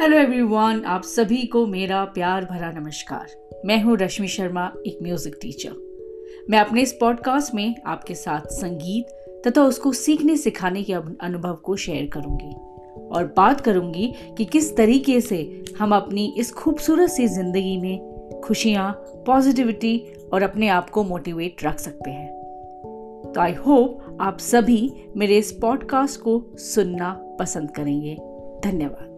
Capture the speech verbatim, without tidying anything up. Hello everyone, आप सभी को मेरा प्यार भरा नमस्कार। मैं हूँ रश्मि शर्मा, एक म्यूज़िक टीचर। मैं अपने इस पॉडकास्ट में आपके साथ संगीत तथा उसको सीखने सिखाने के अनुभव को शेयर करूँगी और बात करूँगी कि किस तरीके से हम अपनी इस खूबसूरत सी ज़िंदगी में खुशियाँ, पॉजिटिविटी और अपने आप को मोटिवेट रख सकते हैं। तो आई होप आप सभी मेरे इस पॉडकास्ट को सुनना पसंद करेंगे। धन्यवाद।